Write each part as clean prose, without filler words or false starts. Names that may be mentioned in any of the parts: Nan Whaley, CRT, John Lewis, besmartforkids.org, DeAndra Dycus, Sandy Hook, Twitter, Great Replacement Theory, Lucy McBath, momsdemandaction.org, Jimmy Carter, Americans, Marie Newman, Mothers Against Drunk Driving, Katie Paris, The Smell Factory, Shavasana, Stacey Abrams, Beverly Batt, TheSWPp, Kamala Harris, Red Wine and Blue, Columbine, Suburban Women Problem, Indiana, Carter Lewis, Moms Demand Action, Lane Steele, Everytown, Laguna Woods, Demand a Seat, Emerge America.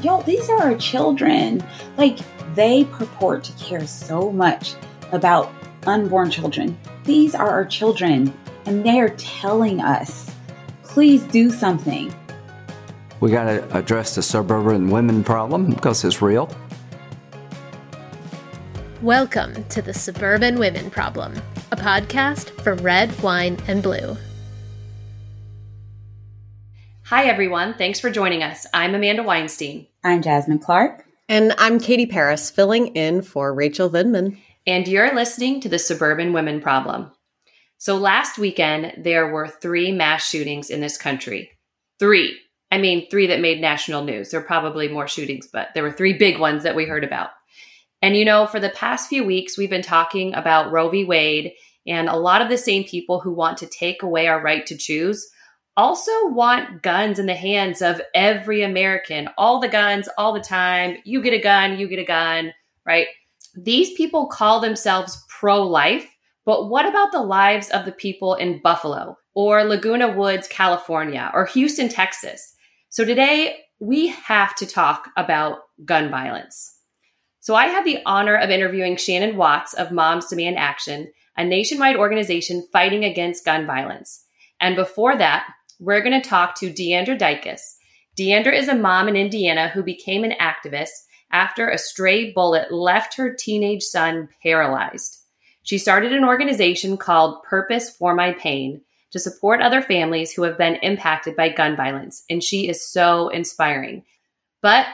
Y'all, these are our children. Like, they purport to care so much about unborn children. These are our children, and they are telling us, please do something. We got to address the suburban women problem because it's real. Welcome to the Suburban Women Problem, a podcast from Red, Wine, and Blue. Hi, everyone. Thanks for joining us. I'm Amanda Weinstein. I'm Jasmine Clark. And I'm Katie Paris, filling in for Rachel Vindman. And you're listening to the Suburban Women Problem. So last weekend, there were 3 mass shootings in this country. 3. I mean, 3 that made national news. There are probably more shootings, but there were 3 big ones that we heard about. And, you know, for the past few weeks, we've been talking about Roe v. Wade, and a lot of the same people who want to take away our right to choose also want guns in the hands of every American, all the guns, all the time. You get a gun, right? These people call themselves pro-life, but what about the lives of the people in Buffalo or Laguna Woods, California, or Houston, Texas? So today we have to talk about gun violence. So I had the honor of interviewing Shannon Watts of Moms Demand Action, a nationwide organization fighting against gun violence. And before that, we're going to talk to DeAndra Dycus. DeAndra is a mom in Indiana who became an activist after a stray bullet left her teenage son paralyzed. She started an organization called Purpose for My Pain to support other families who have been impacted by gun violence, and she is so inspiring. But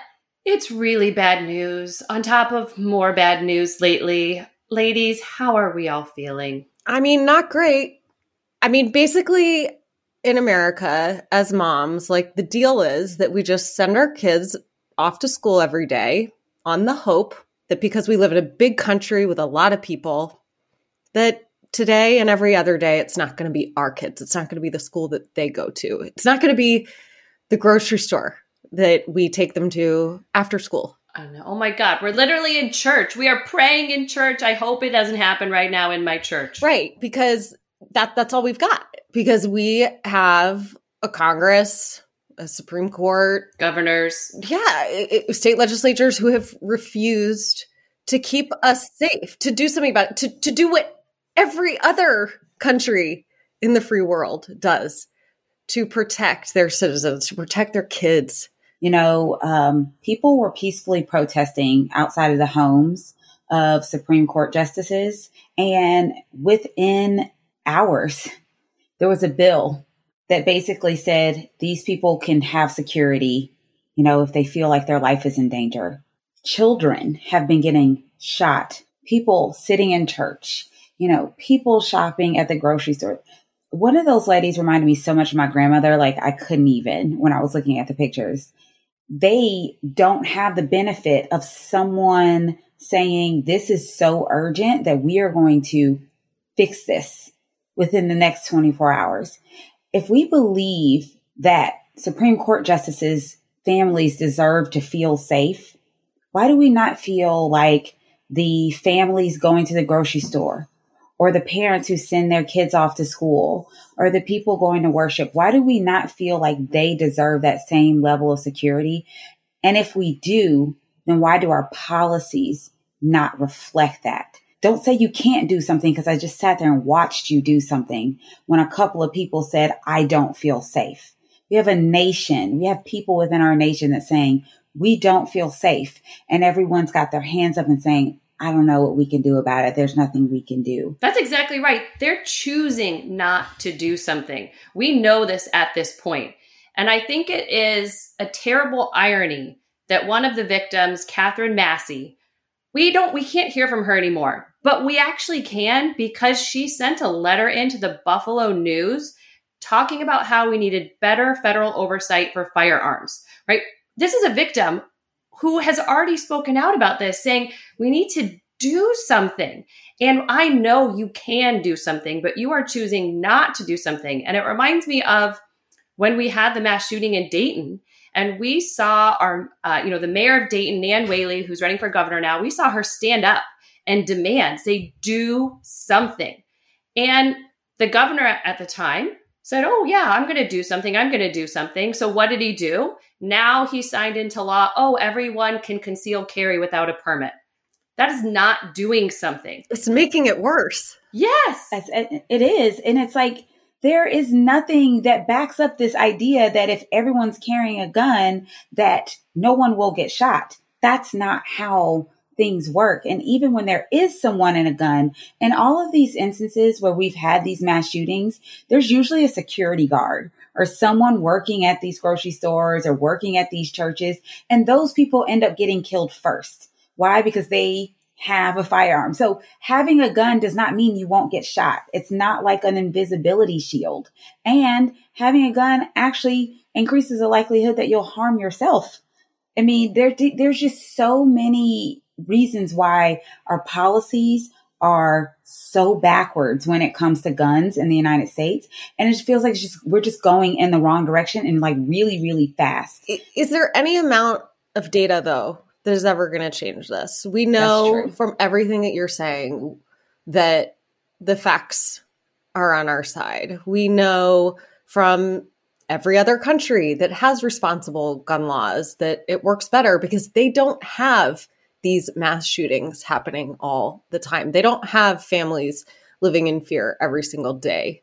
it's really bad news on top of more bad news lately. Ladies, how are we all feeling? I mean, not great. I mean, basically, in America, as moms, like, the deal is that we just send our kids off to school every day on the hope that because we live in a big country with a lot of people, that today and every other day, it's not going to be our kids. It's not going to be the school that they go to. It's not going to be the grocery store that we take them to after school. I know. Oh my God. We're literally in church. We are praying in church. I hope it doesn't happen right now in my church. Right. Because that's all we've got, because we have a Congress, a Supreme Court, governors, state legislatures who have refused to keep us safe, to do something about it, to do what every other country in the free world does to protect their citizens, to protect their kids. You know, people were peacefully protesting outside of the homes of Supreme Court justices, and within hours, there was a bill that basically said these people can have security, you know, if they feel like their life is in danger. Children have been getting shot, people sitting in church, you know, people shopping at the grocery store. One of those ladies reminded me so much of my grandmother, like I couldn't even when I was looking at the pictures. They don't have the benefit of someone saying this is so urgent that we are going to fix this within the next 24 hours. If we believe that Supreme Court justices' families deserve to feel safe, why do we not feel like the families going to the grocery store, or the parents who send their kids off to school, or the people going to worship? Why do we not feel like they deserve that same level of security? And if we do, then why do our policies not reflect that? Don't say you can't do something because I just sat there and watched you do something when a couple of people said, I don't feel safe. We have a nation. We have people within our nation that's saying, we don't feel safe. And everyone's got their hands up and saying, I don't know what we can do about it. There's nothing we can do. That's exactly right. They're choosing not to do something. We know this at this point. And I think it is a terrible irony that one of the victims, Catherine Massey, we can't hear from her anymore. But we actually can, because she sent a letter into the Buffalo News talking about how we needed better federal oversight for firearms, right? This is a victim who has already spoken out about this, saying we need to do something. And I know you can do something, but you are choosing not to do something. And it reminds me of when we had the mass shooting in Dayton, and we saw our, the mayor of Dayton, Nan Whaley, who's running for governor now, we saw her stand up and demand, say, do something. And the governor at the time said, oh yeah, I'm going to do something. So what did he do? Now he signed into law, oh, everyone can concealed carry without a permit. That is not doing something. It's making it worse. Yes. It is. And it's like, there is nothing that backs up this idea that if everyone's carrying a gun, that no one will get shot. That's not how things work. And even when there is someone in a gun, in all of these instances where we've had these mass shootings, there's usually a security guard or someone working at these grocery stores or working at these churches. And those people end up getting killed first. Why? Because they have a firearm. So having a gun does not mean you won't get shot. It's not like an invisibility shield. And having a gun actually increases the likelihood that you'll harm yourself. I mean, there's just so many reasons why our policies are so backwards when it comes to guns in the United States. And it just feels like we're just going in the wrong direction and like really, really fast. Is there any amount of data, though, that is ever going to change this? We know from everything that you're saying that the facts are on our side. We know from every other country that has responsible gun laws that it works better because they don't have these mass shootings happening all the time. They don't have families living in fear every single day.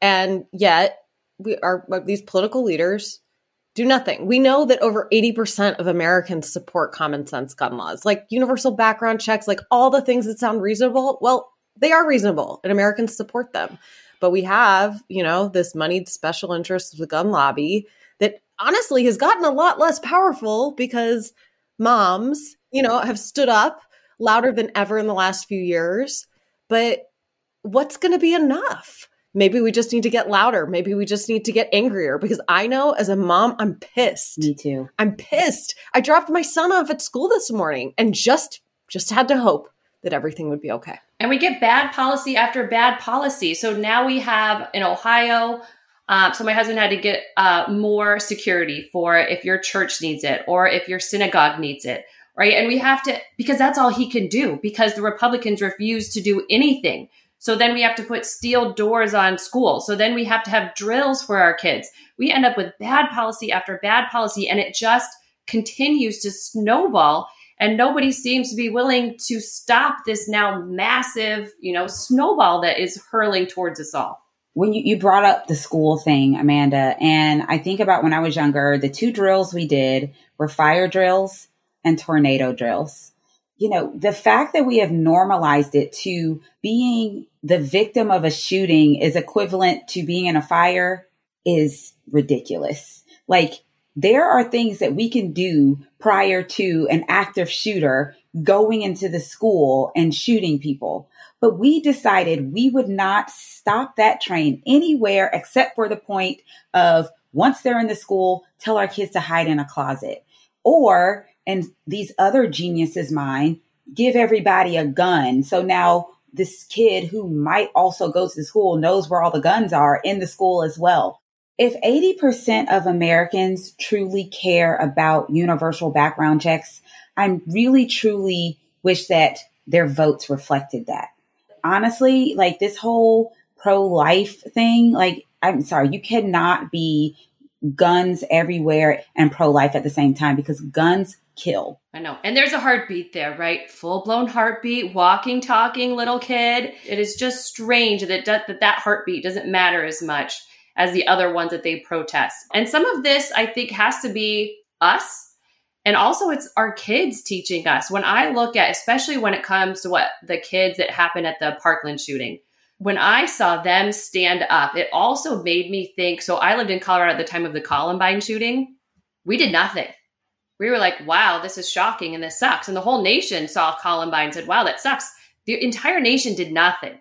And yet these political leaders do nothing. We know that over 80% of Americans support common sense gun laws, like universal background checks, like all the things that sound reasonable. Well, they are reasonable and Americans support them. But we have, this moneyed special interest of the gun lobby that honestly has gotten a lot less powerful because moms, have stood up louder than ever in the last few years. But what's going to be enough? Maybe we just need to get louder. Maybe we just need to get angrier because I know as a mom, I'm pissed. Me too. I'm pissed. I dropped my son off at school this morning and just had to hope that everything would be okay. And we get bad policy after bad policy. So now we have in Ohio, so my husband had to get more security for if your church needs it or if your synagogue needs it, right? And we have to, because that's all he can do because the Republicans refuse to do anything. So then we have to put steel doors on schools. So then we have to have drills for our kids. We end up with bad policy after bad policy, and it just continues to snowball. And nobody seems to be willing to stop this now massive, snowball that is hurling towards us all. When you brought up the school thing, Amanda, and I think about when I was younger, the two drills we did were fire drills and tornado drills. The fact that we have normalized it to being the victim of a shooting is equivalent to being in a fire is ridiculous. Like, there are things that we can do prior to an active shooter going into the school and shooting people. But we decided we would not stop that train anywhere except for the point of once they're in the school, tell our kids to hide in a closet. Or, and these other geniuses mind, give everybody a gun. So now this kid who might also go to the school knows where all the guns are in the school as well. If 80% of Americans truly care about universal background checks, I really, truly wish that their votes reflected that. Honestly, like this whole pro-life thing, like, I'm sorry, you cannot be guns everywhere and pro-life at the same time because guns kill. I know. And there's a heartbeat there, right? Full-blown heartbeat, walking, talking little kid. It is just strange that heartbeat doesn't matter as much as the other ones that they protest. And some of this, I think, has to be us. And also it's our kids teaching us. When I look at, especially when it comes to what the kids that happened at the Parkland shooting, when I saw them stand up, it also made me think. So I lived in Colorado at the time of the Columbine shooting. We did nothing. We were like, wow, this is shocking and this sucks. And the whole nation saw Columbine and said, wow, that sucks. The entire nation did nothing.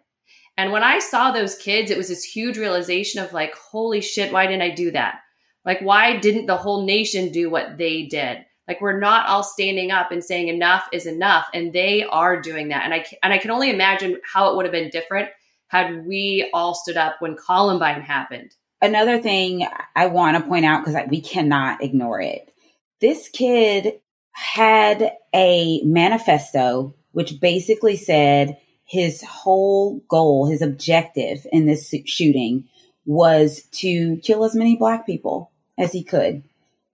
And when I saw those kids, it was this huge realization of like, holy shit, why didn't I do that? Like, why didn't the whole nation do what they did? Like, we're not all standing up and saying enough is enough. And they are doing that. And I can only imagine how it would have been different had we all stood up when Columbine happened. Another thing I want to point out, because we cannot ignore it. This kid had a manifesto, which basically said his whole goal, his objective in this shooting was to kill as many Black people as he could.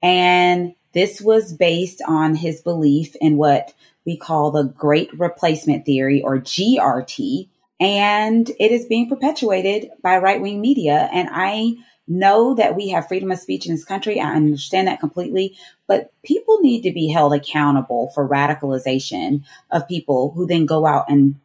And this was based on his belief in what we call the Great Replacement Theory, or GRT. And it is being perpetuated by right-wing media. And I know that we have freedom of speech in this country. I understand that completely. But people need to be held accountable for radicalization of people who then go out and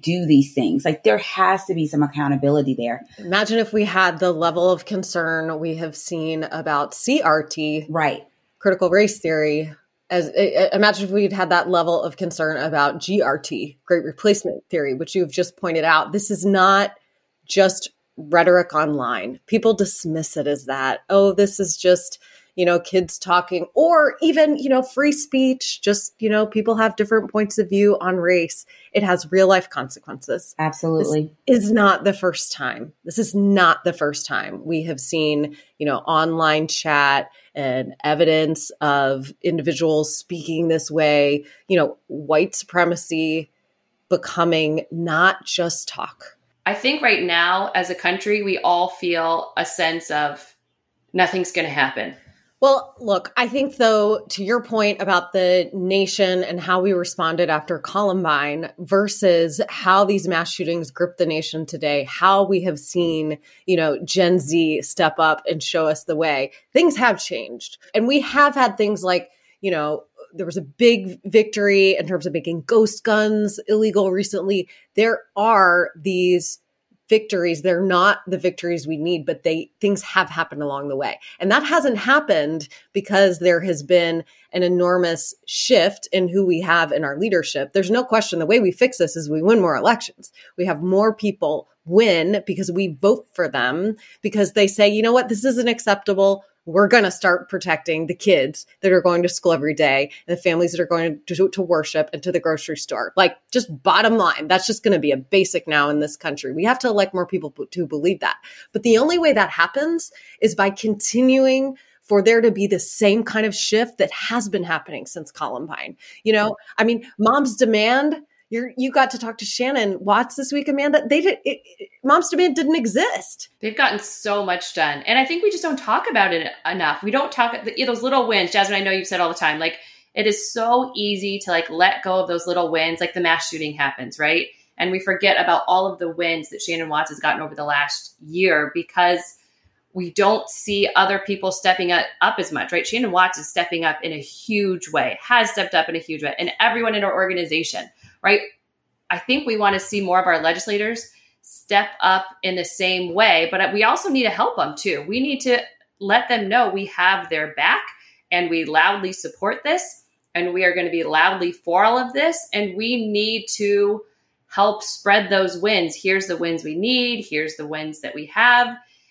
do these things. Like, there has to be some accountability there. Imagine if we had the level of concern we have seen about CRT, right? Critical race theory. Imagine if we'd had that level of concern about GRT, Great Replacement Theory, which you've just pointed out. This is not just rhetoric online. People dismiss it as that. Oh, this is just, you know, kids talking, or even, you know, free speech, just, you know, people have different points of view on race. It has real life consequences. Absolutely. This is not the first time. This is not the first time we have seen, you know, online chat and evidence of individuals speaking this way, you know, white supremacy becoming not just talk. I think right now as a country, we all feel a sense of nothing's going to happen. Well, look, I think, though, to your point about the nation and how we responded after Columbine versus how these mass shootings grip the nation today, how we have seen, you know, Gen Z step up and show us the way, things have changed. And we have had things like, you know, there was a big victory in terms of making ghost guns illegal recently. There are these victories. They're not the victories we need, but things have happened along the way. And that hasn't happened because there has been an enormous shift in who we have in our leadership. There's no question the way we fix this is we win more elections. We have more people win because we vote for them, because they say, you know what, this isn't acceptable. We're going to start protecting the kids that are going to school every day and the families that are going to worship and to the grocery store. Like, just bottom line, that's just going to be a basic now in this country. We have to elect more people to believe that. But the only way that happens is by continuing for there to be the same kind of shift that has been happening since Columbine. You know, I mean, Moms Demand, you got to talk to Shannon Watts this week, Amanda. Moms Demand didn't exist. They've gotten so much done. And I think we just don't talk about it enough. We don't talk, those little wins. Jasmine, I know you've said all the time, like, it is so easy to like let go of those little wins. Like, the mass shooting happens, right? And we forget about all of the wins that Shannon Watts has gotten over the last year because we don't see other people stepping up as much, right? Shannon Watts is stepping up in a huge way, has stepped up in a huge way, and everyone in our organization, right? I think we want to see more of our legislators step up in the same way, but we also need to help them too. We need to let them know we have their back and we loudly support this and we are going to be loudly for all of this. And we need to help spread those wins. Here's the wins we need. Here's the wins that we have.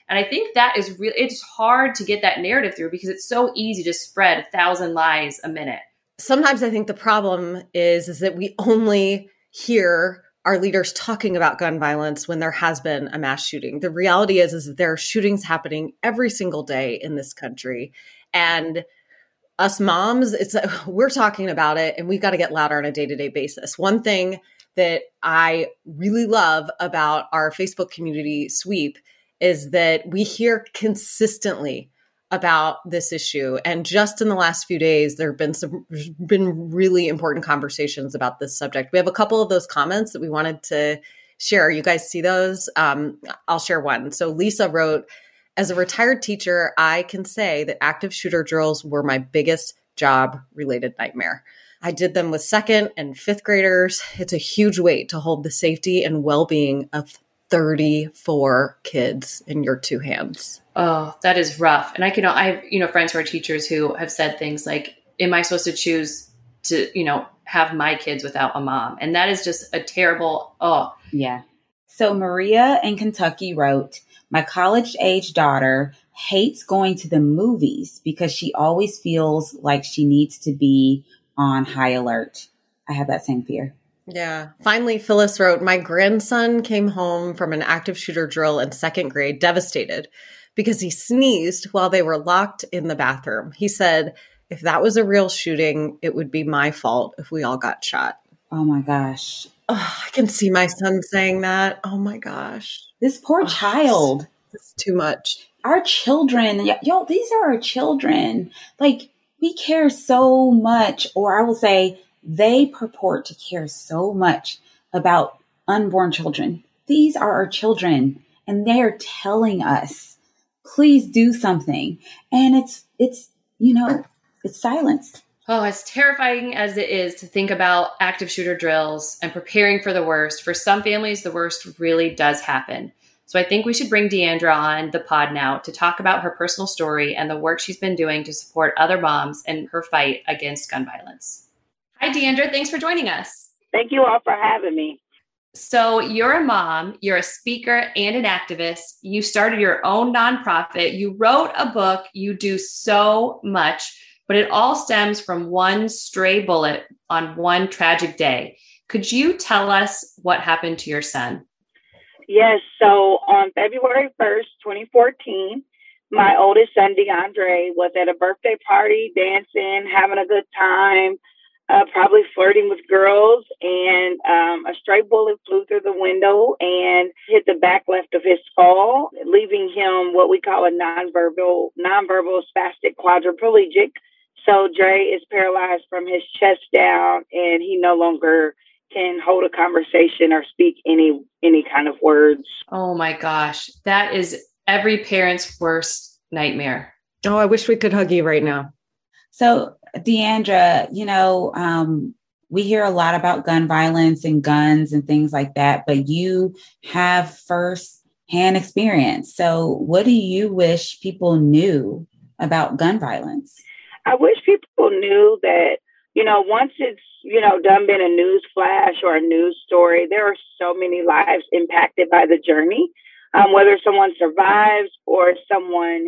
And I think that is really, it's hard to get that narrative through because it's so easy to spread 1,000 lies a minute. Sometimes I think the problem is that we only hear our leaders talking about gun violence when there has been a mass shooting. The reality is that there are shootings happening every single day in this country. And us moms, we're talking about it and we've got to get louder on a day-to-day basis. One thing that I really love about our Facebook community, SWEEP, is that we hear consistently about this issue. And just in the last few days, there have been some really important conversations about this subject. We have a couple of those comments that we wanted to share. You guys see those? I'll share one. So Lisa wrote, as a retired teacher, I can say that active shooter drills were my biggest job-related nightmare. I did them with second and fifth graders. It's a huge weight to hold the safety and well-being of 34 kids in your two hands. Oh, that is rough. And I have, you know, friends who are teachers who have said things like, am I supposed to choose to, you know, have my kids without a mom? And that is just a terrible, oh. Yeah. So Maria in Kentucky wrote, my college age daughter hates going to the movies because she always feels like she needs to be on high alert. I have that same fear. Yeah. Finally, Phyllis wrote, my grandson came home from an active shooter drill in second grade, devastated because he sneezed while they were locked in the bathroom. He said, if that was a real shooting, it would be my fault if we all got shot. Oh my gosh. Oh, I can see my son saying that. Oh my gosh. This poor child. It's too much. Our children, yo, these are our children. Like, we care so much, or I will say they purport to care so much about unborn children. These are our children, and they are telling us, please do something. And it's silence. Oh, as terrifying as it is to think about active shooter drills and preparing for the worst, for some families, the worst really does happen. So I think we should bring DeAndra on the pod now to talk about her personal story and the work she's been doing to support other moms in her fight against gun violence. Hi, DeAndra. Thanks for joining us. Thank you all for having me. So you're a mom, you're a speaker and an activist. You started your own nonprofit. You wrote a book. You do so much, but it all stems from one stray bullet on one tragic day. Could you tell us what happened to your son? Yes. So on February 1st, 2014, my oldest son, DeAndre, was at a birthday party, dancing, having a good time, probably flirting with girls. And a stray bullet flew through the window and hit the back left of his skull, leaving him what we call a nonverbal spastic quadriplegic. So Dre is paralyzed from his chest down, and he no longer can hold a conversation or speak any kind of words. Oh my gosh. That is every parent's worst nightmare. Oh, I wish we could hug you right now. So DeAndra, we hear a lot about gun violence and guns and things like that, but you have firsthand experience. So what do you wish people knew about gun violence? I wish people knew that, once it's, done been a news flash or a news story, there are so many lives impacted by the journey, whether someone survives or someone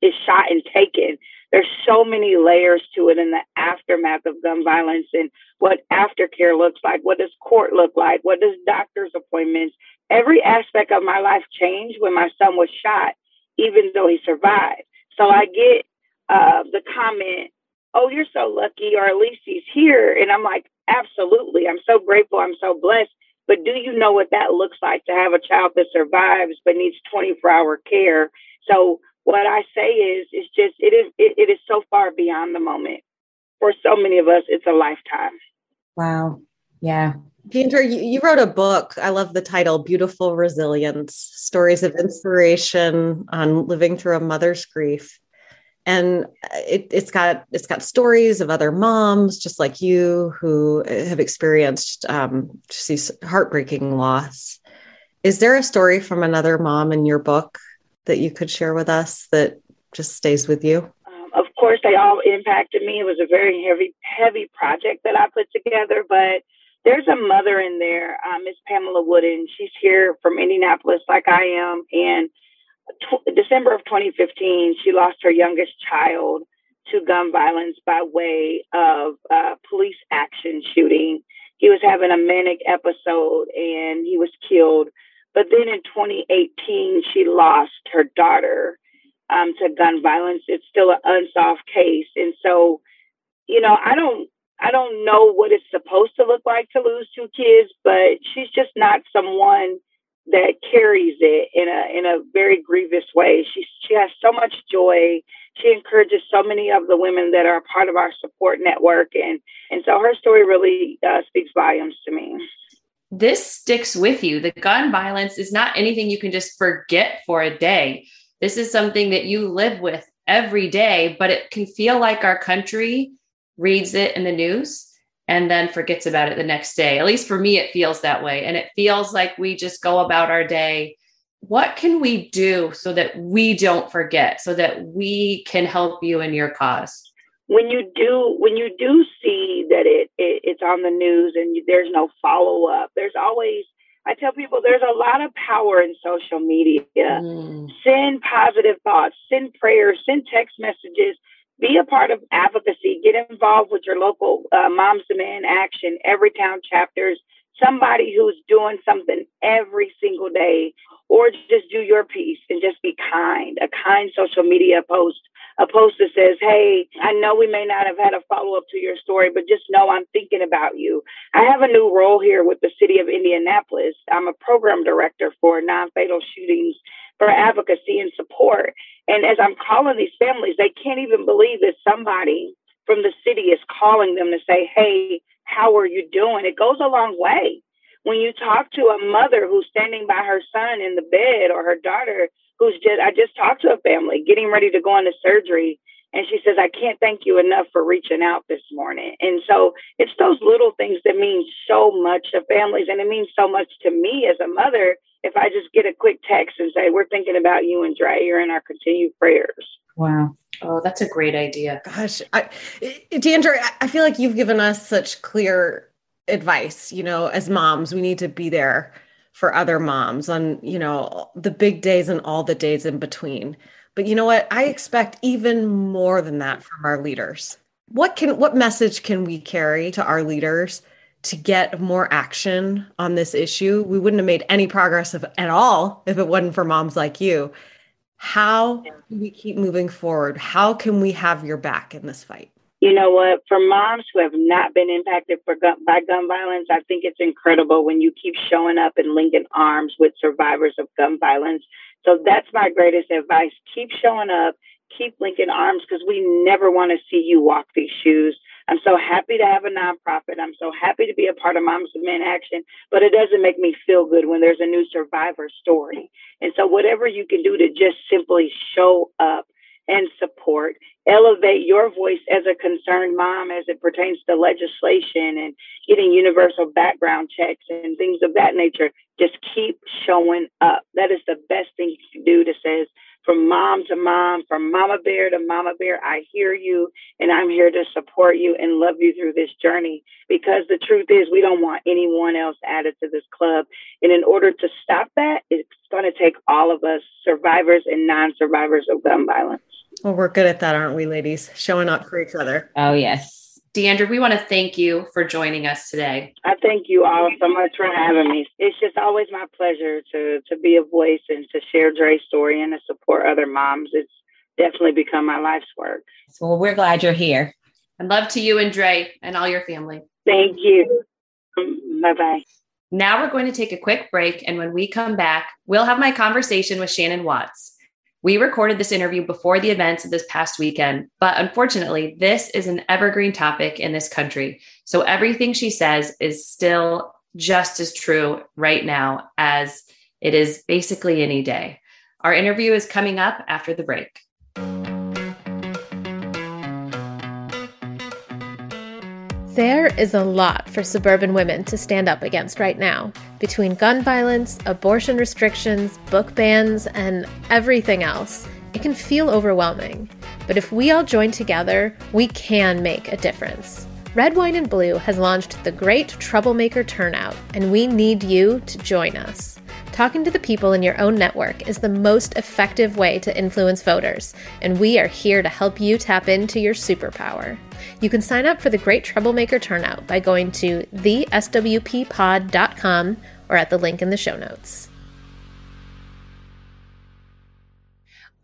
is shot and taken. There's so many layers to it in the aftermath of gun violence and what aftercare looks like. What does court look like? What does doctor's appointments? Every aspect of my life changed when my son was shot, even though he survived. So I get the comment, oh, you're so lucky, or at least he's here. And I'm like, absolutely. I'm so grateful. I'm so blessed. But do you know what that looks like to have a child that survives but needs 24-hour care? So what I say is, it is so far beyond the moment. For so many of us, it's a lifetime. Wow. Yeah. DeAndra, you wrote a book. I love the title, Beautiful Resilience: Stories of Inspiration on Living Through a Mother's Grief. And it's got stories of other moms, just like you, who have experienced just these heartbreaking loss. Is there a story from another mom in your book that you could share with us that just stays with you? Of course, they all impacted me. It was a very heavy project that I put together, but there's a mother in there, Miss Pamela Wooden. She's here from Indianapolis like I am, and December of 2015, she lost her youngest child to gun violence by way of police action shooting. He was having a manic episode and he was killed. But then in 2018, she lost her daughter to gun violence. It's still an unsolved case. And so, I don't know what it's supposed to look like to lose two kids, but she's just not someone that carries it in a very grievous way. She has so much joy. She encourages so many of the women that are a part of our support network. And so her story really speaks volumes to me. This sticks with you. The gun violence is not anything you can just forget for a day. This is something that you live with every day, but it can feel like our country reads it in the news and then forgets about it the next day. At least for me, it feels that way. And it feels like we just go about our day. What can we do so that we don't forget, so that we can help you in your cause? When you do see that it's on the news and there's no follow-up, there's always, I tell people, there's a lot of power in social media. Send positive thoughts, send prayers, send text messages. Be a part of advocacy. Get involved with your local Moms Demand Action, Everytown chapters, somebody who's doing something every single day, or just do your piece and just be kind. A kind social media post, a post that says, hey, I know we may not have had a follow-up to your story, but just know I'm thinking about you. I have a new role here with the city of Indianapolis. I'm a program director for non-fatal shootings for advocacy and support. And as I'm calling these families, they can't even believe that somebody from the city is calling them to say, hey, how are you doing? It goes a long way. When you talk to a mother who's standing by her son in the bed, or her daughter who's I just talked to a family getting ready to go into surgery, and she says, I can't thank you enough for reaching out this morning. And so it's those little things that mean so much to families. And it means so much to me as a mother if I just get a quick text and say, we're thinking about you and Dre, you're in our continued prayers. Wow. Oh, that's a great idea. Gosh, DeAndre, I feel like you've given us such clear advice. You know, as moms, we need to be there for other moms on, you know, the big days and all the days in between. But you know what? I expect even more than that from our leaders. What message can we carry to our leaders to get more action on this issue? We wouldn't have made any progress at all if it wasn't for moms like you. How do we keep moving forward? How can we have your back in this fight? You know what? For moms who have not been impacted by gun violence, I think it's incredible when you keep showing up and linking arms with survivors of gun violence. So that's my greatest advice. Keep showing up, keep linking arms, because we never want to see you walk these shoes. I'm so happy to have a nonprofit. I'm so happy to be a part of Moms Demand Action, but it doesn't make me feel good when there's a new survivor story. And so whatever you can do to just simply show up and support, elevate your voice as a concerned mom as it pertains to legislation and getting universal background checks and things of that nature. Just keep showing up. That is the best thing you can do. That says, from mom to mom, from mama bear to mama bear, I hear you, and I'm here to support you and love you through this journey. Because the truth is, we don't want anyone else added to this club. And in order to stop that, it's going to take all of us, survivors and non-survivors of gun violence. Well, we're good at that, aren't we, ladies? Showing up for each other. Oh, yes. DeAndra, we want to thank you for joining us today. I thank you all so much for having me. It's just always my pleasure to be a voice and to share Dre's story and to support other moms. It's definitely become my life's work. Well, we're glad you're here. And love to you and Dre and all your family. Thank you. Bye-bye. Now we're going to take a quick break. And when we come back, we'll have my conversation with Shannon Watts. We recorded this interview before the events of this past weekend, but unfortunately, this is an evergreen topic in this country. So everything she says is still just as true right now as it is basically any day. Our interview is coming up after the break. There is a lot for suburban women to stand up against right now, between gun violence, abortion restrictions, book bans, and everything else. It can feel overwhelming, but if we all join together, we can make a difference. Red Wine and Blue has launched the Great Troublemaker Turnout, and we need you to join us. Talking to the people in your own network is the most effective way to influence voters, and we are here to help you tap into your superpower. You can sign up for the Great Troublemaker Turnout by going to theswppod.com or at the link in the show notes.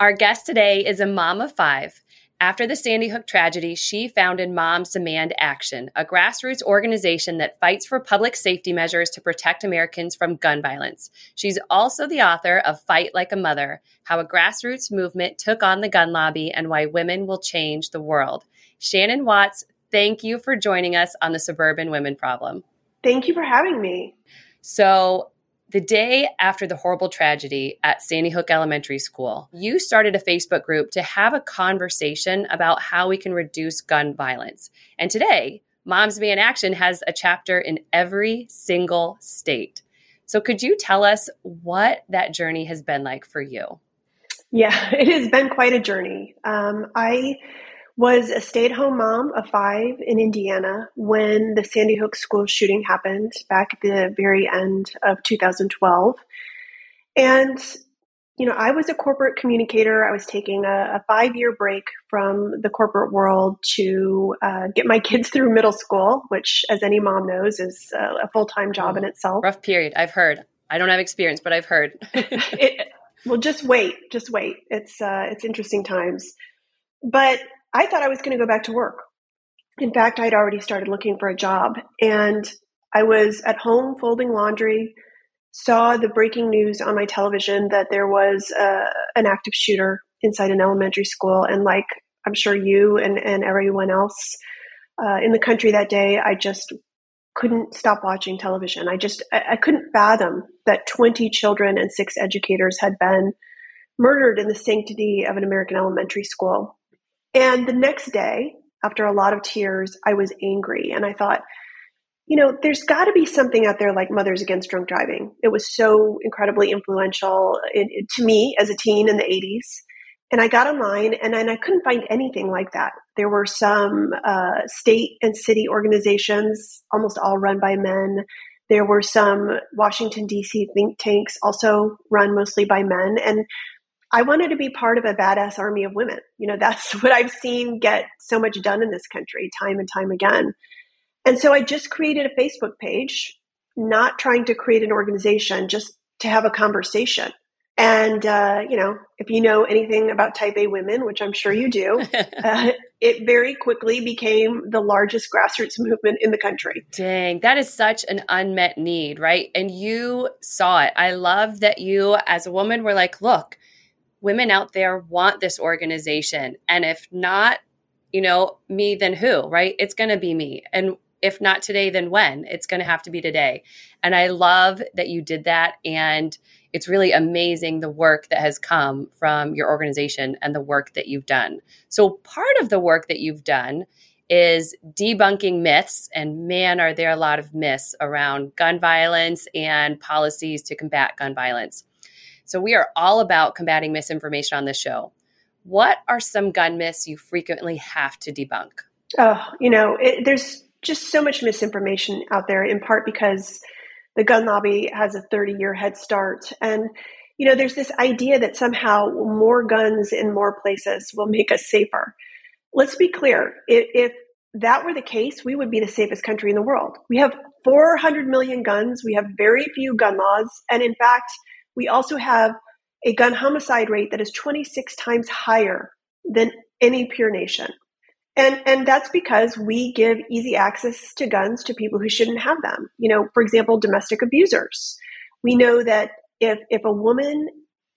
Our guest today is a mom of five. After the Sandy Hook tragedy, she founded Moms Demand Action, a grassroots organization that fights for public safety measures to protect Americans from gun violence. She's also the author of Fight Like a Mother: How a Grassroots Movement Took on the Gun Lobby and Why Women Will Change the World. Shannon Watts, thank you for joining us on the Suburban Women Problem. Thank you for having me. So, the day after the horrible tragedy at Sandy Hook Elementary School, you started a Facebook group to have a conversation about how we can reduce gun violence. And today, Moms Demand Action has a chapter in every single state. So could you tell us what that journey has been like for you? Yeah, it has been quite a journey. I was a stay-at-home mom of five in Indiana when the Sandy Hook school shooting happened back at the very end of 2012. And, you know, I was a corporate communicator. I was taking a 5-year break from the corporate world to get my kids through middle school, which, as any mom knows, is a full-time job in itself. Rough period, I've heard. I don't have experience, but I've heard. Well, just wait. It's interesting times. But I thought I was going to go back to work. In fact, I'd already started looking for a job, and I was at home folding laundry, saw the breaking news on my television that there was an active shooter inside an elementary school. And like I'm sure you and everyone else in the country that day, I just couldn't stop watching television. I couldn't fathom that 20 children and 6 educators had been murdered in the sanctity of an American elementary school. And the next day, after a lot of tears, I was angry. And I thought, you know, there's got to be something out there like Mothers Against Drunk Driving. It was so incredibly influential to me as a teen in the 80s. And I got online and I couldn't find anything like that. There were some state and city organizations, almost all run by men. There were some Washington, D.C. think tanks, also run mostly by men. And I wanted to be part of a badass army of women. You know, that's what I've seen get so much done in this country time and time again. And so I just created a Facebook page, not trying to create an organization, just to have a conversation. And, you know, if you know anything about type A women, which I'm sure you do, it very quickly became the largest grassroots movement in the country. Dang, that is such an unmet need, right? And you saw it. I love that you, as a woman, were like, look, women out there want this organization. And if not, you know, me, then who, right? It's going to be me. And if not today, then when? It's going to have to be today. And I love that you did that. And it's really amazing the work that has come from your organization and the work that you've done. So part of the work that you've done is debunking myths. And man, are there a lot of myths around gun violence and policies to combat gun violence. So we are all about combating misinformation on this show. What are some gun myths you frequently have to debunk? Oh, you know, there's just so much misinformation out there, in part because the gun lobby has a 30-year head start. And, you know, there's this idea that somehow more guns in more places will make us safer. Let's be clear. If that were the case, we would be the safest country in the world. We have 400 million guns. We have very few gun laws. And in fact, we also have a gun homicide rate that is 26 times higher than any peer nation. And that's because we give easy access to guns to people who shouldn't have them. You know, for example, domestic abusers. We know that if a woman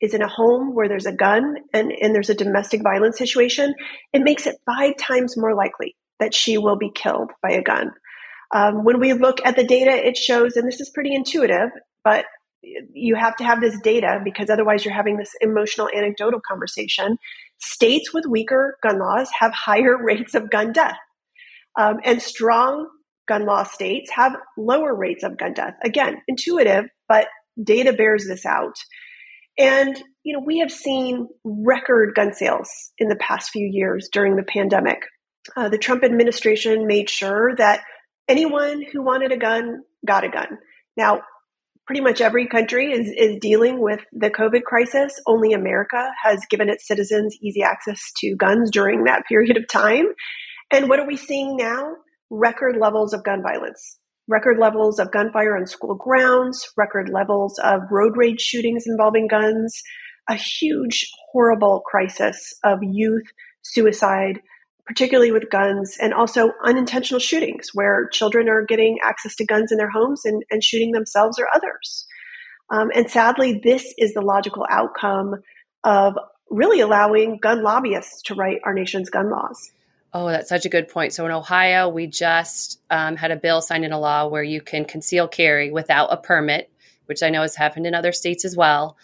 is in a home where there's a gun and there's a domestic violence situation, it makes it 5 times more likely that she will be killed by a gun. When we look at the data, it shows, and this is pretty intuitive, but you have to have this data because otherwise you're having this emotional anecdotal conversation. States with weaker gun laws have higher rates of gun death. And strong gun law states have lower rates of gun death. Again, intuitive, but data bears this out. And, you know, we have seen record gun sales in the past few years during the pandemic. The Trump administration made sure that anyone who wanted a gun got a gun. Now, pretty much every country is dealing with the COVID crisis. Only America has given its citizens easy access to guns during that period of time. And what are we seeing now? Record levels of gun violence, record levels of gunfire on school grounds, record levels of road rage shootings involving guns, a huge, horrible crisis of youth suicide, particularly with guns, and also unintentional shootings where children are getting access to guns in their homes and shooting themselves or others. And sadly, this is the logical outcome of really allowing gun lobbyists to write our nation's gun laws. Oh, that's such a good point. So in Ohio, we just had a bill signed into law where you can conceal carry without a permit, which I know has happened in other states as well.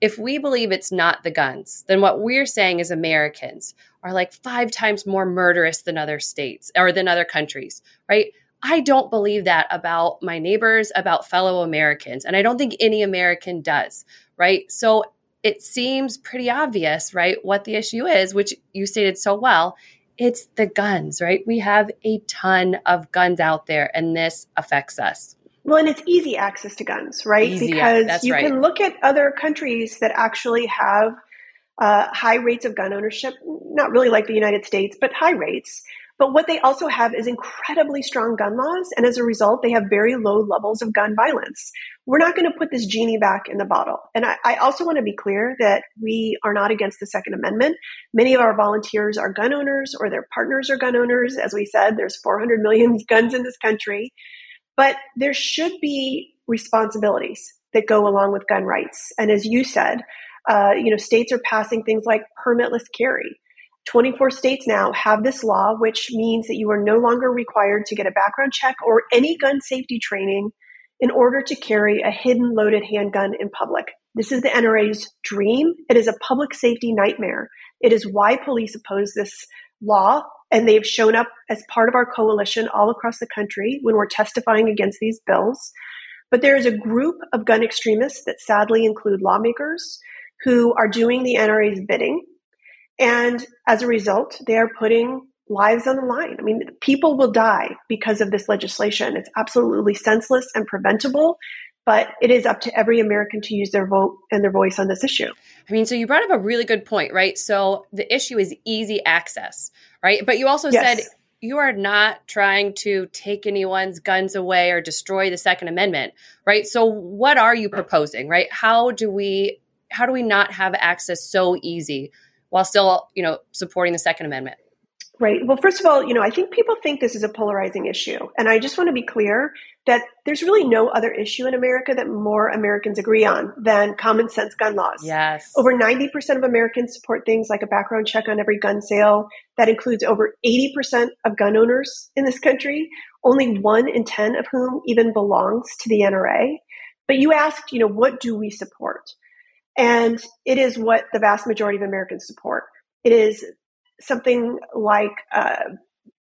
If we believe it's not the guns, then what we're saying is Americans are like 5 times more murderous than other states or than other countries, right? I don't believe that about my neighbors, about fellow Americans. And I don't think any American does, right? So it seems pretty obvious, right, what the issue is, which you stated so well. It's the guns, right? We have a ton of guns out there, and this affects us. Well, and it's easy access to guns, right? Easy, because you can look at other countries that actually have high rates of gun ownership, not really like the United States, but high rates. But what they also have is incredibly strong gun laws. And as a result, they have very low levels of gun violence. We're not going to put this genie back in the bottle. And I also want to be clear that we are not against the Second Amendment. Many of our volunteers are gun owners or their partners are gun owners. As we said, there's 400 million guns in this country. But there should be responsibilities that go along with gun rights. And as you said, states are passing things like permitless carry. 24 states now have this law, which means that you are no longer required to get a background check or any gun safety training in order to carry a hidden loaded handgun in public. This is the NRA's dream. It is a public safety nightmare. It is why police oppose this law, and they've shown up as part of our coalition all across the country when we're testifying against these bills. But there is a group of gun extremists that sadly include lawmakers who are doing the NRA's bidding. And as a result, they are putting lives on the line. I mean, people will die because of this legislation. It's absolutely senseless and preventable, but it is up to every American to use their vote and their voice on this issue. I mean, so you brought up a really good point, right? So the issue is easy access, right? But you also said you are not trying to take anyone's guns away or destroy the Second Amendment, right? So what are you proposing, right? How do we not have access so easy while still, supporting the Second Amendment? Right. Well, first of all, I think people think this is a polarizing issue. And I just want to be clear that there's really no other issue in America that more Americans agree on than common sense gun laws. Yes. Over 90% of Americans support things like a background check on every gun sale. That includes over 80% of gun owners in this country, only 1 in 10 of whom even belongs to the NRA. But you asked, what do we support? And it is what the vast majority of Americans support. It is something like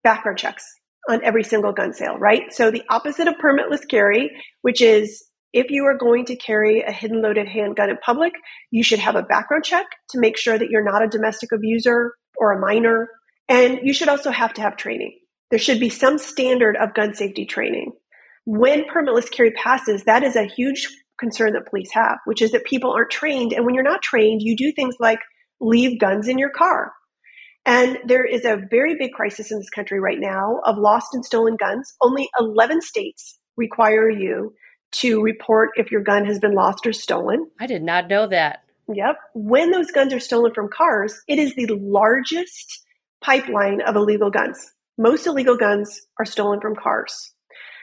background checks on every single gun sale, right? So the opposite of permitless carry, which is if you are going to carry a hidden loaded handgun in public, you should have a background check to make sure that you're not a domestic abuser or a minor. And you should also have to have training. There should be some standard of gun safety training. When permitless carry passes, that is a huge concern that police have, which is that people aren't trained. And when you're not trained, you do things like leave guns in your car. And there is a very big crisis in this country right now of lost and stolen guns. Only 11 states require you to report if your gun has been lost or stolen. I did not know that. Yep. When those guns are stolen from cars, it is the largest pipeline of illegal guns. Most illegal guns are stolen from cars.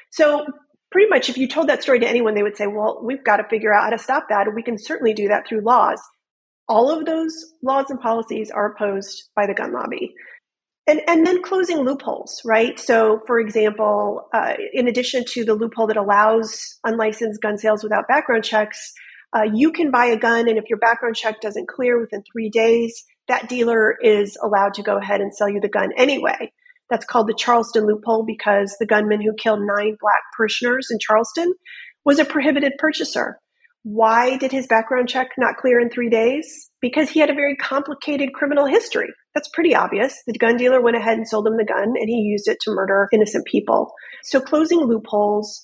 So pretty much if you told that story to anyone, they would say, well, we've got to figure out how to stop that. And we can certainly do that through laws. All of those laws and policies are opposed by the gun lobby. And then closing loopholes, right? So, for example, in addition to the loophole that allows unlicensed gun sales without background checks, you can buy a gun, and if your background check doesn't clear within 3 days, that dealer is allowed to go ahead and sell you the gun anyway. That's called the Charleston loophole because the gunman who killed 9 Black parishioners in Charleston was a prohibited purchaser. Why did his background check not clear in 3 days? Because he had a very complicated criminal history. That's pretty obvious. The gun dealer went ahead and sold him the gun, and he used it to murder innocent people. So closing loopholes,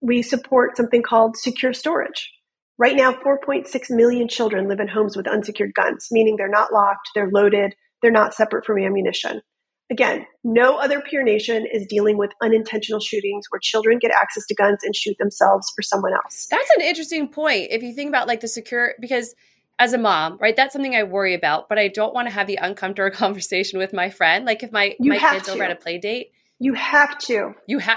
we support something called secure storage. Right now, 4.6 million children live in homes with unsecured guns, meaning they're not locked, they're loaded, they're not separate from ammunition. Again, no other peer nation is dealing with unintentional shootings where children get access to guns and shoot themselves or someone else. That's an interesting point. If you think about like the secure, because as a mom, right, that's something I worry about, but I don't want to have the uncomfortable conversation with my friend. Like if my kid's over at a play date. You have to.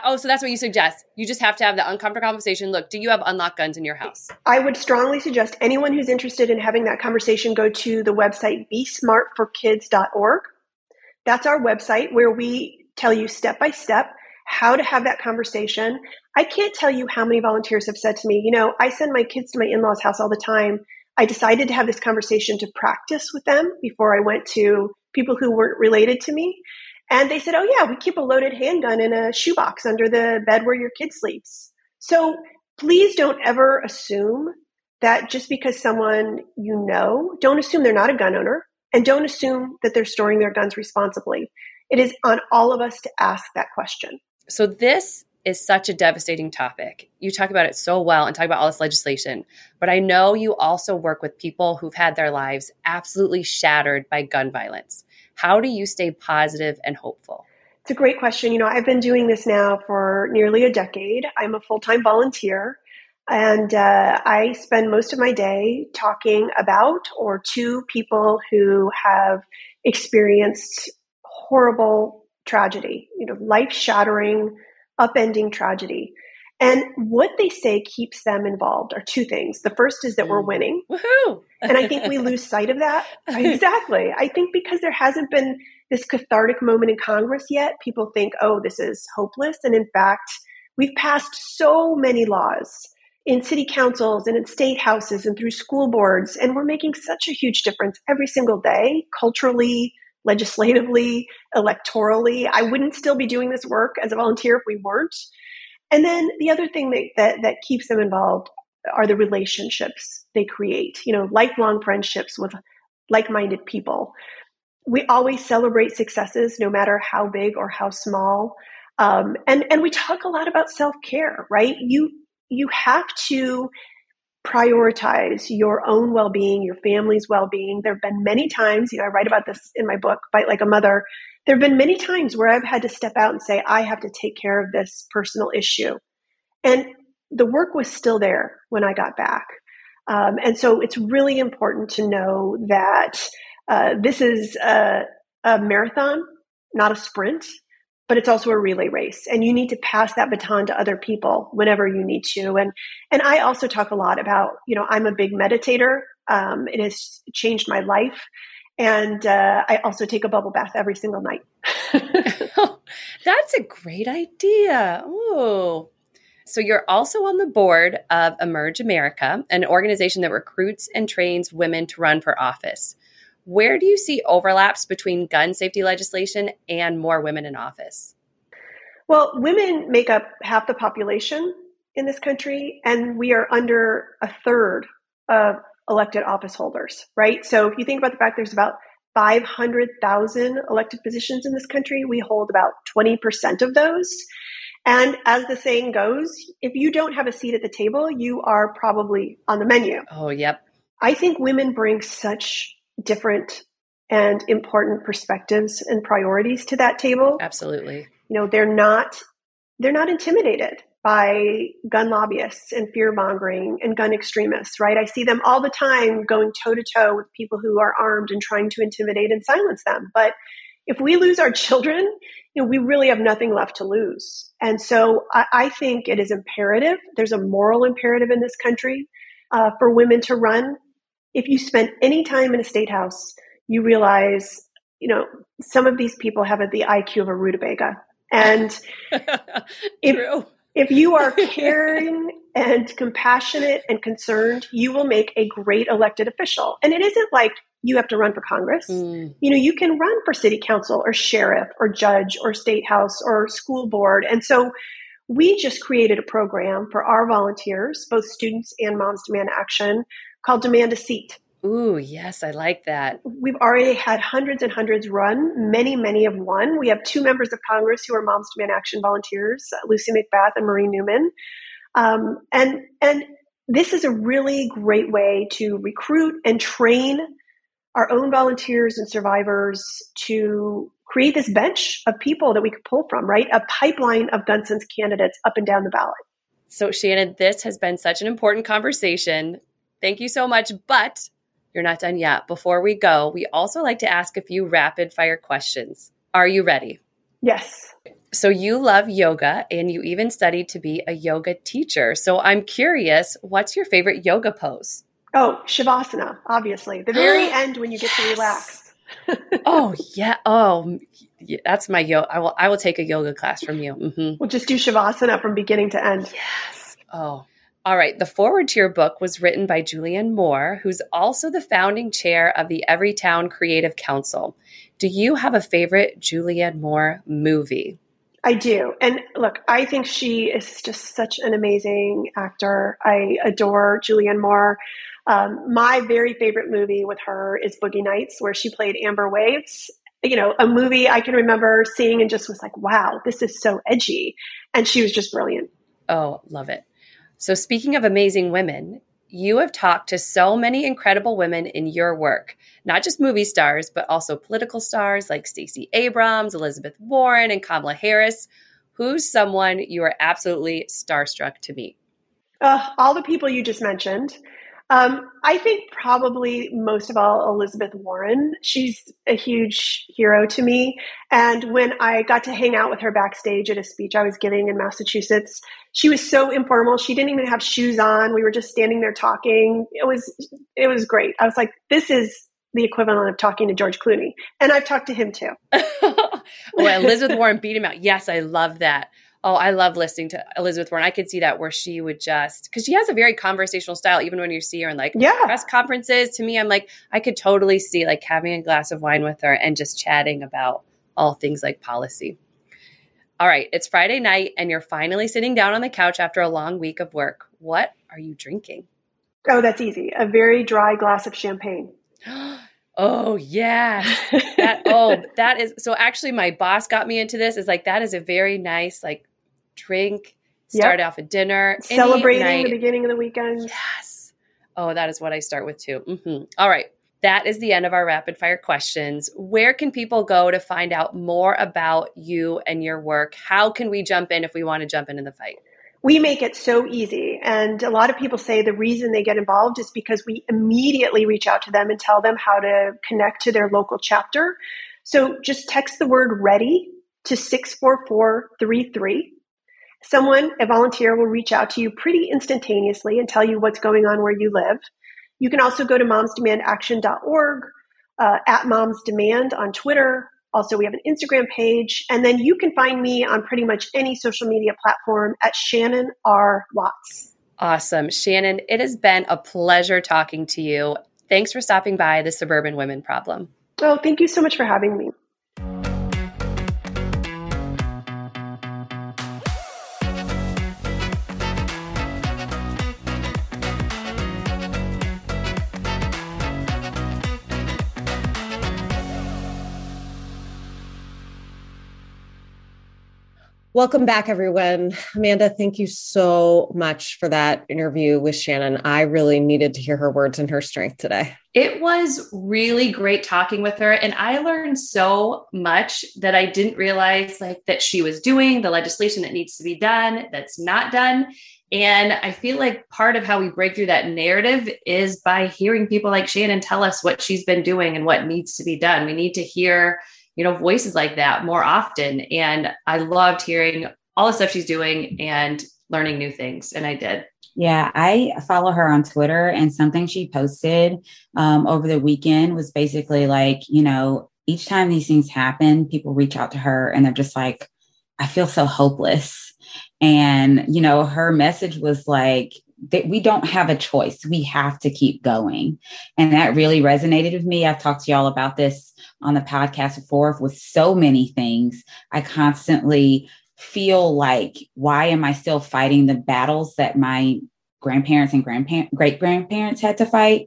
Oh, so that's what you suggest. You just have to have the uncomfortable conversation. Look, do you have unlocked guns in your house? I would strongly suggest anyone who's interested in having that conversation, go to the website besmartforkids.org. That's our website where we tell you step by step how to have that conversation. I can't tell you how many volunteers have said to me, I send my kids to my in-laws' house all the time. I decided to have this conversation to practice with them before I went to people who weren't related to me. And they said, oh yeah, we keep a loaded handgun in a shoebox under the bed where your kid sleeps. So please don't ever assume that just because someone, don't assume they're not a gun owner. And don't assume that they're storing their guns responsibly. It is on all of us to ask that question. So this is such a devastating topic. You talk about it so well and talk about all this legislation, but I know you also work with people who've had their lives absolutely shattered by gun violence. How do you stay positive and hopeful? It's a great question. I've been doing this now for nearly a decade. I'm a full-time volunteer. And I spend most of my day talking about or to people who have experienced horrible tragedy, life-shattering, upending tragedy. And what they say keeps them involved are two things. The first is that we're winning. Woohoo! And I think we lose sight of that. Exactly. I think because there hasn't been this cathartic moment in Congress yet, people think, oh, this is hopeless. And in fact, we've passed so many laws in city councils and in state houses and through school boards. And we're making such a huge difference every single day, culturally, legislatively, electorally. I wouldn't still be doing this work as a volunteer if we weren't. And then the other thing that keeps them involved are the relationships they create, you know, lifelong friendships with like-minded people. We always celebrate successes, no matter how big or how small. And we talk a lot about self-care, right? You have to prioritize your own well-being, your family's well-being. There have been many times, you know, I write about this in my book, Bite Like a Mother. There have been many times where I've had to step out and say, I have to take care of this personal issue. And the work was still there when I got back. And so it's really important to know that this is a marathon, not a sprint, but it's also a relay race. And you need to pass that baton to other people whenever you need to. And I also talk a lot about, you know, I'm a big meditator. It has changed my life. And I also take a bubble bath every single night. Oh, that's a great idea. Ooh. So you're also on the board of Emerge America, an organization that recruits and trains women to run for office. Where do you see overlaps between gun safety legislation and more women in office? Well, women make up half the population in this country, and we are under a third of elected office holders, right? So if you think about the fact there's about 500,000 elected positions in this country, we hold about 20% of those. And as the saying goes, if you don't have a seat at the table, you are probably on the menu. Oh, yep. I think women bring such different and important perspectives and priorities to that table. Absolutely. You know, they're not intimidated by gun lobbyists and fear mongering and gun extremists, right? I see them all the time going toe to toe with people who are armed and trying to intimidate and silence them. But if we lose our children, you know, we really have nothing left to lose. And so I think it is imperative. There's a moral imperative in this country for women to run. If you spend any time in a state house, you realize, you know, some of these people have the IQ of a rutabaga. And if you are caring and compassionate and concerned, you will make a great elected official. And it isn't like you have to run for Congress. Mm. You know, you can run for city council or sheriff or judge or state house or school board. And so we just created a program for our volunteers, both students and Moms Demand Action, called Demand a Seat. Ooh, yes, I like that. We've already had hundreds and hundreds run. Many, many have won. We have two members of Congress who are Moms Demand Action volunteers, Lucy McBath and Marie Newman. And this is a really great way to recruit and train our own volunteers and survivors to create this bench of people that we could pull from, right? A pipeline of GunSense candidates up and down the ballot. So Shannon, this has been such an important conversation. Thank you so much, but you're not done yet. Before we go, we also like to ask a few rapid fire questions. Are you ready? Yes. So you love yoga and you even studied to be a yoga teacher. So I'm curious, what's your favorite yoga pose? Oh, Shavasana, obviously. The very end when you get to relax. Oh, yeah. Oh, yeah, that's my yoga. I will take a yoga class from you. Mm-hmm. We'll just do Shavasana from beginning to end. Yes. Oh, all right. The foreword to your book was written by Julianne Moore, who's also the founding chair of the Everytown Creative Council. Do you have a favorite Julianne Moore movie? I do. And look, I think she is just such an amazing actor. I adore Julianne Moore. My very favorite movie with her is Boogie Nights, where she played Amber Waves. You know, a movie I can remember seeing and just was like, wow, this is so edgy. And she was just brilliant. Oh, love it. So speaking of amazing women, you have talked to so many incredible women in your work, not just movie stars, but also political stars like Stacey Abrams, Elizabeth Warren, and Kamala Harris. Who's someone you are absolutely starstruck to meet? All the people you just mentioned. I think probably most of all, Elizabeth Warren. She's a huge hero to me. And when I got to hang out with her backstage at a speech I was giving in Massachusetts, she was so informal. She didn't even have shoes on. We were just standing there talking. It was great. I was like, this is the equivalent of talking to George Clooney. And I've talked to him too. Well, Elizabeth Warren beat him out. Yes, I love that. Oh, I love listening to Elizabeth Warren. I could see that where she would just, because she has a very conversational style, even when you see her in like press conferences. To me, I'm like, I could totally see like having a glass of wine with her and just chatting about all things like policy. All right, it's Friday night and you're finally sitting down on the couch after a long week of work. What are you drinking? Oh, that's easy. A very dry glass of champagne. Oh, yeah. That is. So actually my boss got me into this. It's like, that is a very nice, like, drink, start off a dinner. Celebrating the beginning of the weekend. Yes. Oh, that is what I start with too. Mm-hmm. All right. That is the end of our rapid fire questions. Where can people go to find out more about you and your work? How can we jump in if we want to jump into the fight? We make it so easy. And a lot of people say the reason they get involved is because we immediately reach out to them and tell them how to connect to their local chapter. So just text the word READY to 64433. Someone, a volunteer, will reach out to you pretty instantaneously and tell you what's going on where you live. You can also go to momsdemandaction.org, at momsdemand on Twitter. Also, we have an Instagram page, and then you can find me on pretty much any social media platform at Shannon R. Watts. Awesome. Shannon, it has been a pleasure talking to you. Thanks for stopping by the Suburban Women Problem. Oh, thank you so much for having me. Welcome back, everyone. Amanda, thank you so much for that interview with Shannon. I really needed to hear her words and her strength today. It was really great talking with her. And I learned so much that I didn't realize, like, that she was doing, the legislation that needs to be done, that's not done. And I feel like part of how we break through that narrative is by hearing people like Shannon tell us what she's been doing and what needs to be done. We need to hear, you know, voices like that more often. And I loved hearing all the stuff she's doing and learning new things. And I did. Yeah. I follow her on Twitter, and something she posted over the weekend was basically like, you know, each time these things happen, people reach out to her and they're just like, I feel so hopeless. And, you know, her message was like, that we don't have a choice. We have to keep going. And that really resonated with me. I've talked to y'all about this on the podcast before with so many things. I constantly feel like, why am I still fighting the battles that my grandparents and great grandparents had to fight?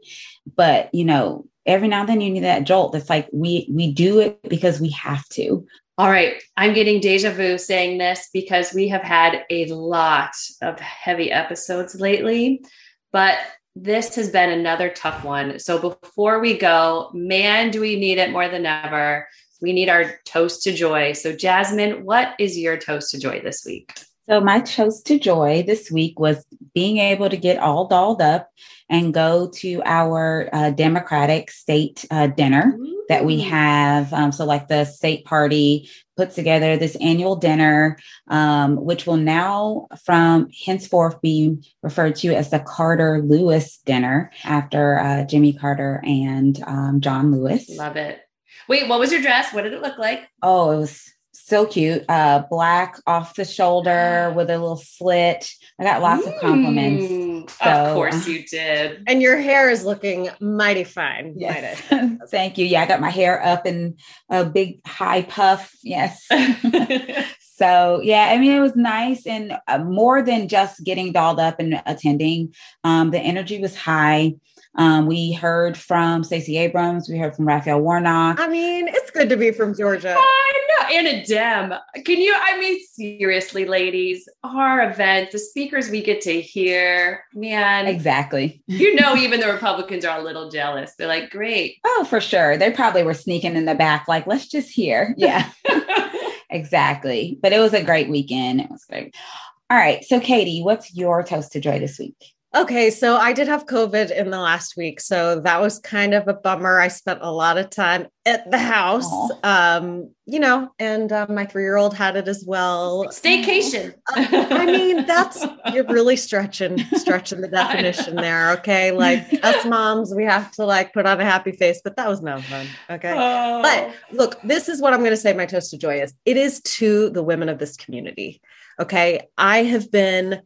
But, you know, every now and then you need that jolt. That's like, we do it because we have to. All right. I'm getting deja vu saying this because we have had a lot of heavy episodes lately, but this has been another tough one. So before we go, man, do we need it more than ever. We need our toast to joy. So Jasmine, what is your toast to joy this week? So my toast to joy this week was being able to get all dolled up and go to our Democratic state dinner that we have. So like the state party puts together this annual dinner, which will now from henceforth be referred to as the Carter Lewis dinner after Jimmy Carter and John Lewis. Love it. Wait, what was your dress? What did it look like? Oh, it was so cute. Black off the shoulder with a little slit. I got lots of compliments. So, of course you did. And your hair is looking mighty fine. Yes. Thank you. Yeah. I got my hair up in a big high puff. Yes. So, yeah, I mean, it was nice. And more than just getting dolled up and attending, the energy was high. We heard from Stacey Abrams. We heard from Raphael Warnock. I mean, it's good to be from Georgia. And a Dem. Can you, I mean, seriously, ladies, our events, the speakers we get to hear, man. Exactly. You know, even the Republicans are a little jealous. They're like, great. Oh, for sure. They probably were sneaking in the back, like, let's just hear. Yeah, exactly. But it was a great weekend. It was great. All right. So Katie, what's your toast to joy this week? Okay, so I did have COVID in the last week, so that was kind of a bummer. I spent a lot of time at the house, and my 3-year-old had it as well. Staycation. I mean, you're really stretching the definition there. Okay, like us moms, we have to put on a happy face, but that was no fun. Okay, But look, this is what I'm going to say. My toast of joy is: it is to the women of this community. Okay, I have been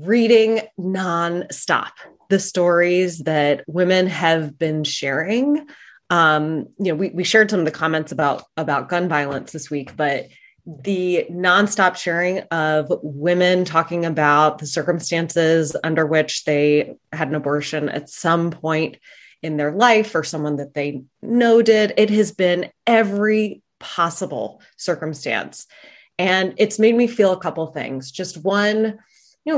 reading nonstop the stories that women have been sharing. We shared some of the comments about gun violence this week, but the nonstop sharing of women talking about the circumstances under which they had an abortion at some point in their life or someone that they know did, it has been every possible circumstance. And it's made me feel a couple things. Just one,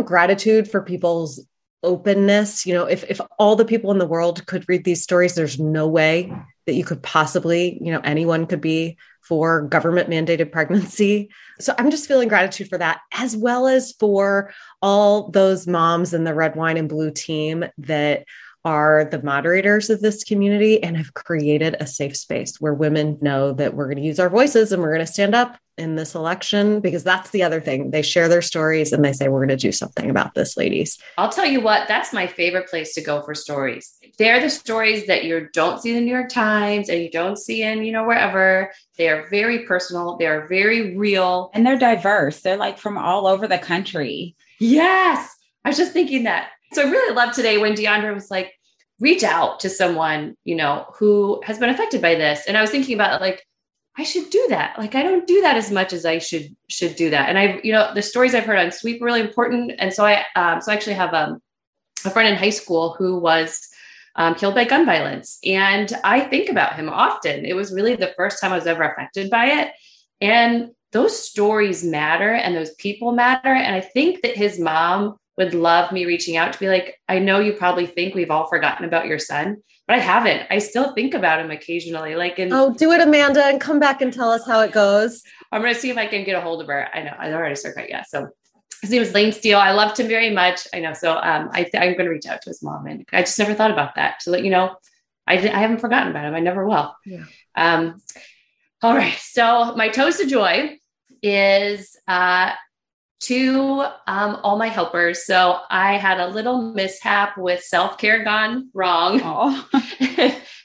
gratitude for people's openness. If all the people in the world could read these stories, there's no way that you could possibly, anyone could be for government mandated pregnancy. So I'm just feeling gratitude for that, as well as for all those moms in the Red Wine and Blue team that are the moderators of this community and have created a safe space where women know that we're going to use our voices and we're going to stand up in this election, because that's the other thing. They share their stories and they say, we're going to do something about this, ladies. I'll tell you what, that's my favorite place to go for stories. They're the stories that you don't see in the New York Times and you don't see in, wherever. They are very personal. They are very real. And they're diverse. They're from all over the country. Yes. I was just thinking that. So I really loved today when DeAndra was reach out to someone, who has been affected by this. And I was thinking about I should do that. I don't do that as much as I should do that. And I've, the stories I've heard on SWEEP are really important. And so I actually have a friend in high school who was killed by gun violence. And I think about him often. It was really the first time I was ever affected by it. And those stories matter and those people matter. And I think that his mom would love me reaching out to be I know you probably think we've all forgotten about your son, but I haven't. I still think about him occasionally. Do it, Amanda, and come back and tell us how it goes. I'm going to see if I can get a hold of her. I know I already circled. Yeah. So his name is Lane Steele. I loved him very much. I know. So I'm going to reach out to his mom, and I just never thought about that, to let you know, I haven't forgotten about him. I never will. Yeah. All right. So my toast of joy is, to all my helpers. So I had a little mishap with self-care gone wrong.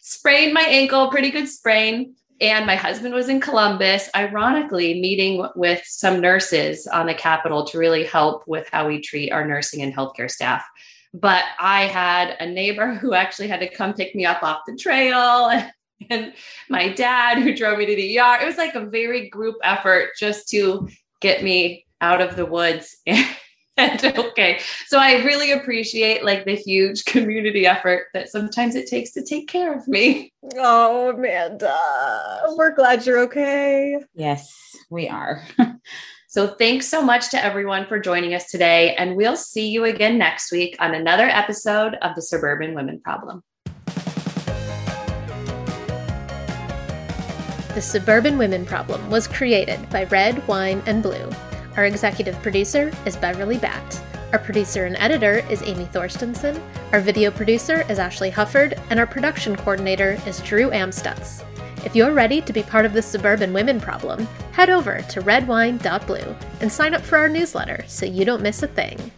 Sprained my ankle, pretty good sprain. And my husband was in Columbus, ironically, meeting with some nurses on the Capitol to really help with how we treat our nursing and healthcare staff. But I had a neighbor who actually had to come pick me up off the trail, and my dad who drove me to the ER. It was a very group effort just to get me out of the woods. And okay. So I really appreciate the huge community effort that sometimes it takes to take care of me. Oh, Amanda, we're glad you're okay. Yes, we are. So thanks so much to everyone for joining us today. And we'll see you again next week on another episode of the Suburban Women Problem. The Suburban Women Problem was created by Red, Wine, and Blue. Our executive producer is Beverly Batt. Our producer and editor is Amy Thorstenson. Our video producer is Ashley Hufford. And our production coordinator is Drew Amstutz. If you're ready to be part of the Suburban Women Problem, head over to redwine.blue and sign up for our newsletter so you don't miss a thing.